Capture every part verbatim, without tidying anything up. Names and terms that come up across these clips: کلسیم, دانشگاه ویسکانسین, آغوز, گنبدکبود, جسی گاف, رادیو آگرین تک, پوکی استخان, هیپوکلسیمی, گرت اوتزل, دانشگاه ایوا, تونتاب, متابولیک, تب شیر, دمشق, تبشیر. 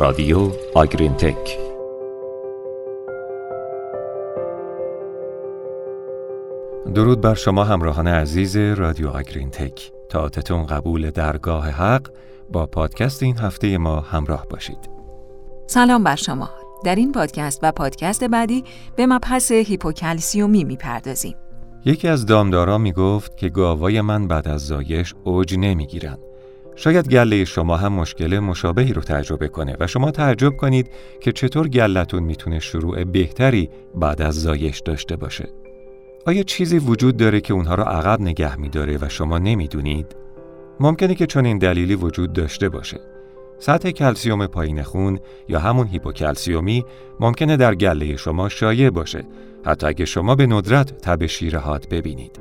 رادیو آگرین تک. درود بر شما همراهان عزیز رادیو آگرین تک. تاعتتون قبول درگاه حق. با پادکست این هفته ما همراه باشید. سلام بر شما. در این پادکست و پادکست بعدی به مبحث هیپوکلسیمی میپردازیم. یکی از دامدارا میگفت که گاوای من بعد از زایش اوج نمیگیرن. شاید گله شما هم مشکل مشابهی رو تجربه کنه و شما تعجب کنید که چطور گله‌تون میتونه شروع بهتری بعد از زایش داشته باشه. آیا چیزی وجود داره که اونها رو عقب نگه می‌داره و شما نمیدونید؟ ممکنه که چنین دلیلی وجود داشته باشه. سطح کلسیم پایین خون یا همون هیپوکلسیمی ممکنه در گله شما شایع باشه، حتی اگه شما به ندرت تب شیرهات ببینید.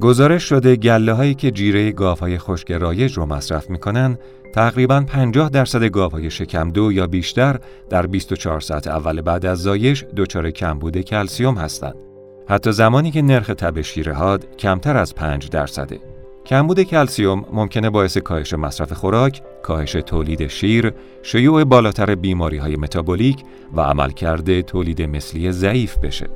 گزارش شده گله‌هایی که جیره گاوهای خشک رایج رو مصرف می‌کنن، تقریباً پنجاه درصد گاوهای شکم دو یا بیشتر در بیست و چهار ساعت اول بعد از زایش دچار کمبود کلسیم هستند. حتی زمانی که نرخ تب شیرهات کمتر از پنج درصده. کمبود کلسیم ممکنه باعث کاهش مصرف خوراک، کاهش تولید شیر، شیوع بالاتر بیماری‌های متابولیک و عملکرد تولید مثلی ضعیف بشه.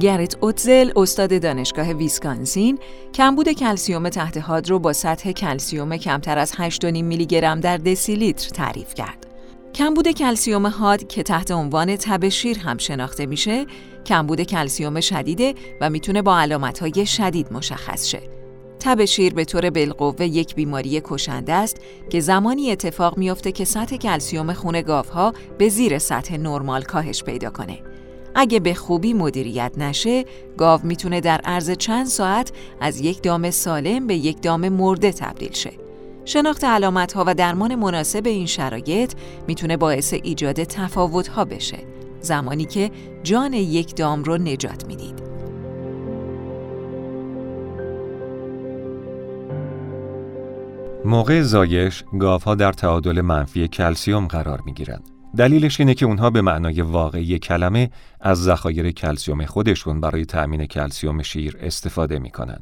گرت اوتزل، استاد دانشگاه ویسکانسین، کمبود کلسیم تحت حاد رو با سطح کلسیم کمتر از هشت و نیم میلی گرم در دسی لیتر تعریف کرد. کمبود کلسیم حاد که تحت عنوان تبشیر هم شناخته میشه، کمبود کلسیم شدیده و میتونه با علامت‌های شدید مشخص شه. تبشیر به طور بالقوه یک بیماری کشنده است که زمانی اتفاق میفته که سطح کلسیم خون گاوها به زیر سطح نرمال کاهش پیدا کنه. اگه به خوبی مدیریت نشه، گاو میتونه در عرض چند ساعت از یک دام سالم به یک دام مرده تبدیل شه. شناخت علامت‌ها و درمان مناسب این شرایط میتونه باعث ایجاد تفاوت‌ها بشه، زمانی که جان یک دام رو نجات میدید. موقع زایش، گاوها در تعادل منفی کلسیم قرار میگیرن. دلیلش اینه که اونها به معنای واقعی کلمه از ذخایر کلسیم خودشون برای تأمین کلسیم شیر استفاده میکنن.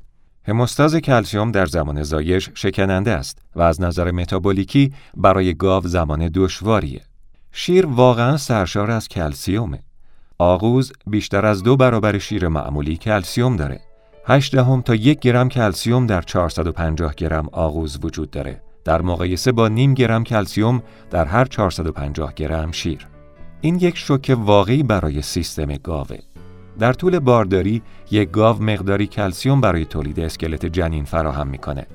هموستاز کلسیم در زمان زایش شکننده است و از نظر متابولیکی برای گاو زمان دشواریه. شیر واقعا سرشار از کلسیمه. آغوز بیشتر از دو برابر شیر معمولی کلسیم داره. هشت دهم تا یک گرم کلسیم در چهارصد و پنجاه گرم آغوز وجود داره، در مقایسه با نیم گرم کلسیم در هر چهارصد و پنجاه گرم شیر. این یک شوک واقعی برای سیستم گاوه. در طول بارداری یک گاو مقداری کلسیم برای تولید اسکلت جنین فراهم میکنه،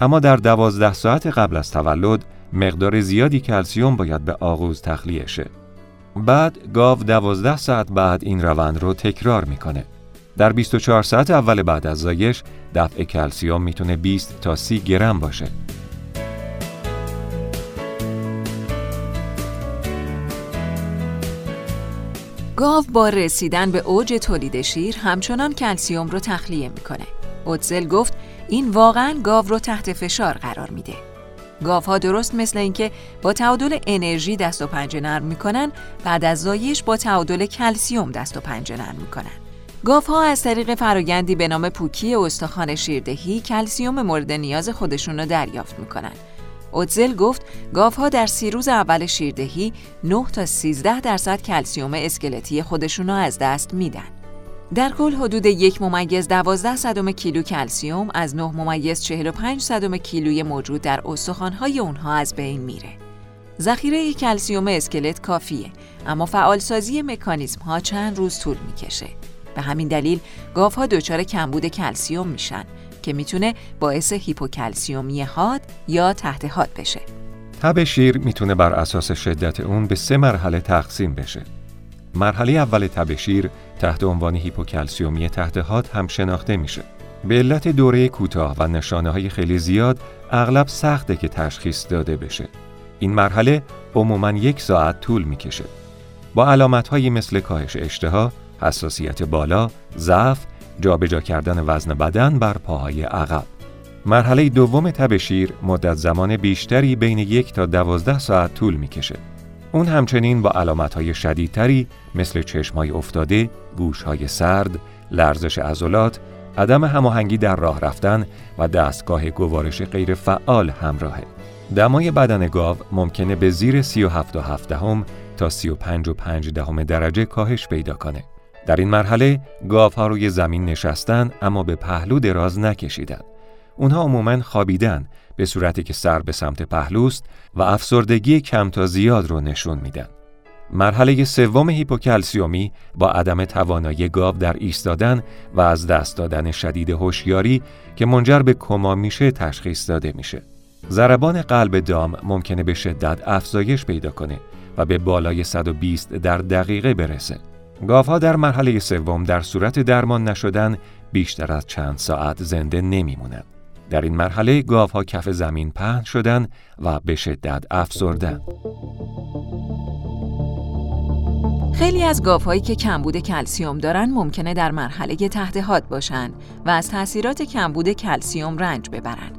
اما در دوازده ساعت قبل از تولد مقدار زیادی کلسیم باید به آغوز تخلیه شه. بعد گاو دوازده ساعت بعد این روند رو تکرار میکنه. در بیست و چهار ساعت اول بعد از زایش دفع کلسیم میتونه بیست تا سی گرم باشه. گاو با رسیدن به اوج تولید شیر همچنان کلسیم رو تخلیه میکنه. اوتزل گفت این واقعاً گاو رو تحت فشار قرار میده. گاوها درست مثل اینکه با تعادل انرژی دست و پنجه نرم میکنن، بعد از زایش با تعادل کلسیم دست و پنجه نرم میکنن. گاوها از طریق فرایندی به نام پوکی استخان شیردهی کلسیم مورد نیاز خودشون رو دریافت میکنن. اوتزل گفت گاوها در سی روز اول شیردهی نه تا سیزده درصد کلسیم اسکلتی خودشون رو از دست میدن. در کل حدود یک ممیز دوازده صدم کیلو کلسیم از نه ممیز چهل و پنج صدم کیلوی موجود در استخوان‌های اونها از بین میره. ذخیره کلسیم اسکلت کافیه، اما فعالسازی مکانیزم‌ها چند روز طول میکشه. به همین دلیل گاوها دچار کمبود کلسیم میشن که میتونه باعث هیپوکلسیمی حاد یا تحت حاد بشه. تب شیر میتونه بر اساس شدت اون به سه مرحله تقسیم بشه. مرحله اول تب شیر تحت عنوان هیپوکلسیمی تحت حاد هم شناخته میشه. به علت دوره کوتاه و نشانه‌های خیلی زیاد اغلب سخته که تشخیص داده بشه. این مرحله عموماً یک ساعت طول میکشه. با علامت‌هایی مثل کاهش اشتها، حساسیت بالا، ضعف، جابجا کردن وزن بدن بر پاهای عقب. مرحله دوم تب شیر مدت زمان بیشتری بین یک تا دوازده ساعت طول میکشه. اون همچنین با علامتهای شدیدتری مثل چشمهای افتاده، گوشهای سرد، لرزش عضلات، عدم هماهنگی در راه رفتن و دستگاه گوارش غیر فعال همراهه. دمای بدن گاو ممکنه به زیر سی و هفت و هفت دهم تا سی و پنج و پنج دهم درجه کاهش پیدا کنه. در این مرحله گاوها روی زمین نشستن اما به پهلو دراز نکشیدن. اونها عموماً خوابیدن به صورتی که سر به سمت پهلوست و افسردگی کم تا زیاد رو نشون میدن. مرحله سوم هیپوکلسیمی با عدم توانایی گاو در ایستادن و از دست دادن شدید هوشیاری که منجر به کما میشه تشخیص داده میشه. ضربان قلب دام ممکنه به شدت افزایش پیدا کنه و به بالای صد و بیست در دقیقه برسه. گاوها در مرحله سوم در صورت درمان نشدن بیشتر از چند ساعت زنده نمیمونند. در این مرحله گاوها کف زمین پهن شدن و به شدت افسردن. خیلی از گاوهایی که کمبود کلسیم دارن ممکنه در مرحله تحت حاد باشن و از تاثیرات کمبود کلسیم رنج ببرن،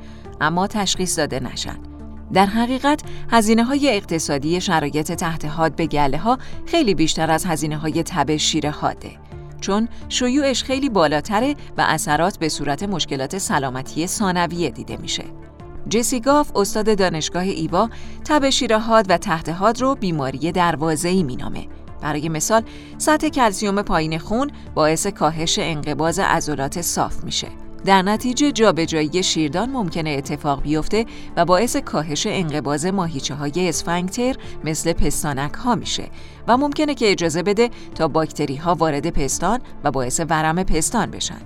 اما تشخیص داده نشن. در حقیقت هزینه‌های اقتصادی شرایط تحت حاد به گله‌ها خیلی بیشتر از هزینه‌های تبشیر حاده، چون شیوعش خیلی بالاتره و اثرات به صورت مشکلات سلامتی ثانویه دیده میشه. جسی گاف، استاد دانشگاه ایوا، تبشیر حاد و تحت حاد رو بیماری دروازه‌ای مینامه. برای مثال، سطح کلسیم پایین خون باعث کاهش انقباض عضلات صاف میشه. در نتیجه جابجایی شیردان ممکنه اتفاق بیفته و باعث کاهش انقباض ماهیچه‌های اسفنکتر مثل پستانک‌ها میشه و ممکنه که اجازه بده تا باکتری‌ها وارد پستان و باعث ورم پستان بشن.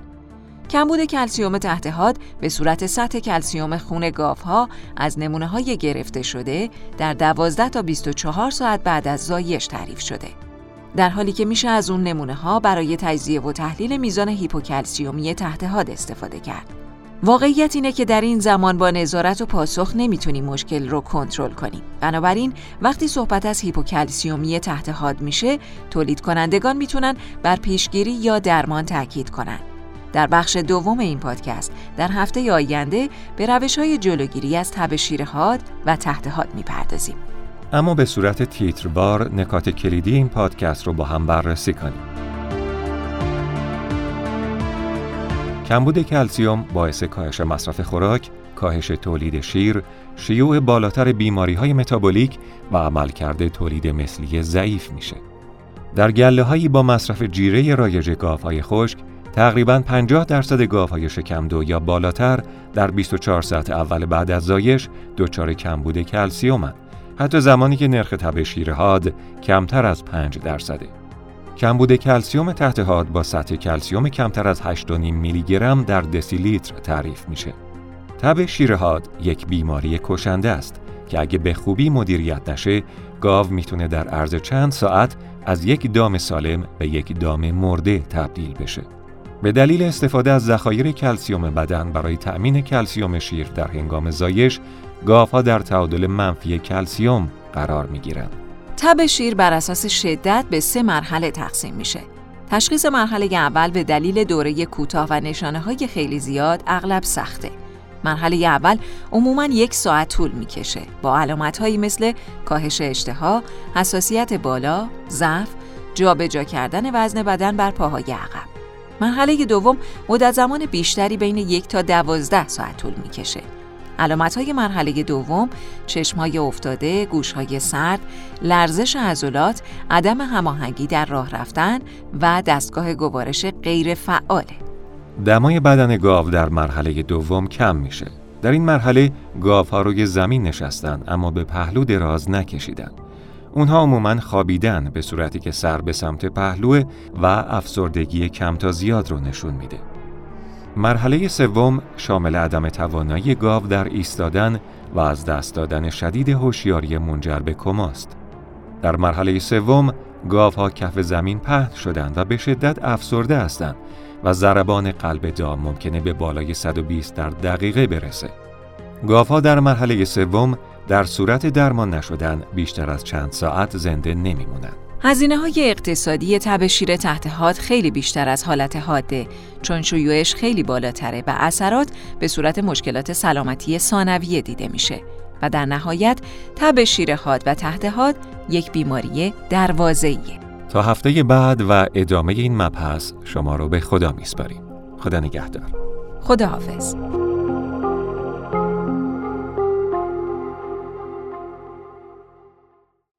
کمبود کلسیم تحت حاد به صورت سطح کلسیم خون گاوها از نمونه‌های گرفته شده در دوازده تا بیست و چهار ساعت بعد از زایش تعریف شده، در حالی که میشه از اون نمونه‌ها برای تجزیه و تحلیل میزان هیپوکلسیمی تحت حاد استفاده کرد. واقعیت اینه که در این زمان با نظارت و پاسخ نمیتونیم مشکل رو کنترل کنیم. بنابراین وقتی صحبت از هیپوکلسیمی تحت حاد میشه، تولید کنندگان میتونن بر پیشگیری یا درمان تاکید کنن. در بخش دوم این پادکست در هفته آینده به روش‌های جلوگیری از تبشیر حاد و تحت حاد میپردازیم. اما به صورت تیتروار نکات کلیدی این پادکست رو با هم بررسی کنیم. کمبود کلسیم باعث کاهش مصرف خوراک، کاهش تولید شیر، شیوع بالاتر بیماری‌های متابولیک و عملکرد تولید مثلی ضعیف میشه. در گله‌هایی با مصرف جیره رایج گاوهای خشک، تقریباً پنجاه درصد گاوهای شکم دو یا بالاتر در بیست و چهار ساعت اول بعد از زایش دچار کمبود کلسیم‌اند، حتی زمانی که نرخ تبشیر حاد کمتر از پنج درصده. کمبود کلسیم تحت حاد با سطح کلسیم کمتر از هشت و نیم میلی گرم در دسی لیتر تعریف میشه. تبشیر حاد یک بیماری کشنده است که اگه به خوبی مدیریت نشه، گاو میتونه در عرض چند ساعت از یک دام سالم به یک دام مرده تبدیل بشه. به دلیل استفاده از ذخایر کلسیم بدن برای تأمین کلسیم شیر در هنگام زایش، گاوها در تعادل منفی کلسیم قرار میگیرند. تب شیر بر اساس شدت به سه مرحله تقسیم میشه. تشخیص مرحله اول به دلیل دوره کوتاه و نشانه‌های خیلی زیاد اغلب سخته. مرحله اول عموماً یک ساعت طول میکشه با علامت‌هایی مثل کاهش اشتها، حساسیت بالا، ضعف، جابجا کردن وزن بدن بر پاهای عقب. مرحله دوم مدت زمان بیشتری بین یک تا دوازده ساعت طول میکشه. علامت‌های مرحله دوم چشم‌های افتاده، گوش‌های سرد، لرزش عضلات، عدم هماهنگی در راه رفتن و دستگاه گوارش غیر فعاله. دمای بدن گاو در مرحله دوم کم میشه. در این مرحله گاوها روی زمین نشستن اما به پهلو دراز نکشیدن. اونها عموماً خوابیدن به صورتی که سر به سمت پهلو و افسردگی کم تا زیاد رو نشون میده. مرحله سوم شامل عدم توانایی گاو در ایستادن و از دست دادن شدید هوشیاری منجر به کماست. در مرحله سوم گاوها کف زمین پهن شدند و به شدت افسرده هستند و ضربان قلب دام ممکنه به بالای صد و بیست در دقیقه برسه. گاوها در مرحله سوم در صورت درمان نشدن بیشتر از چند ساعت زنده نمیمونند. هزینه‌های اقتصادی تبشیر تحت حاد خیلی بیشتر از حالت حاده، چون شیوعش خیلی بالاتره و اثرات به صورت مشکلات سلامتی ثانویه دیده میشه و در نهایت تبشیر حاد و تحت حاد یک بیماری دروازه‌ایه. تا هفته بعد و ادامه این مبحث شما رو به خدا میسپاریم. خدا نگهدار. خداحافظ.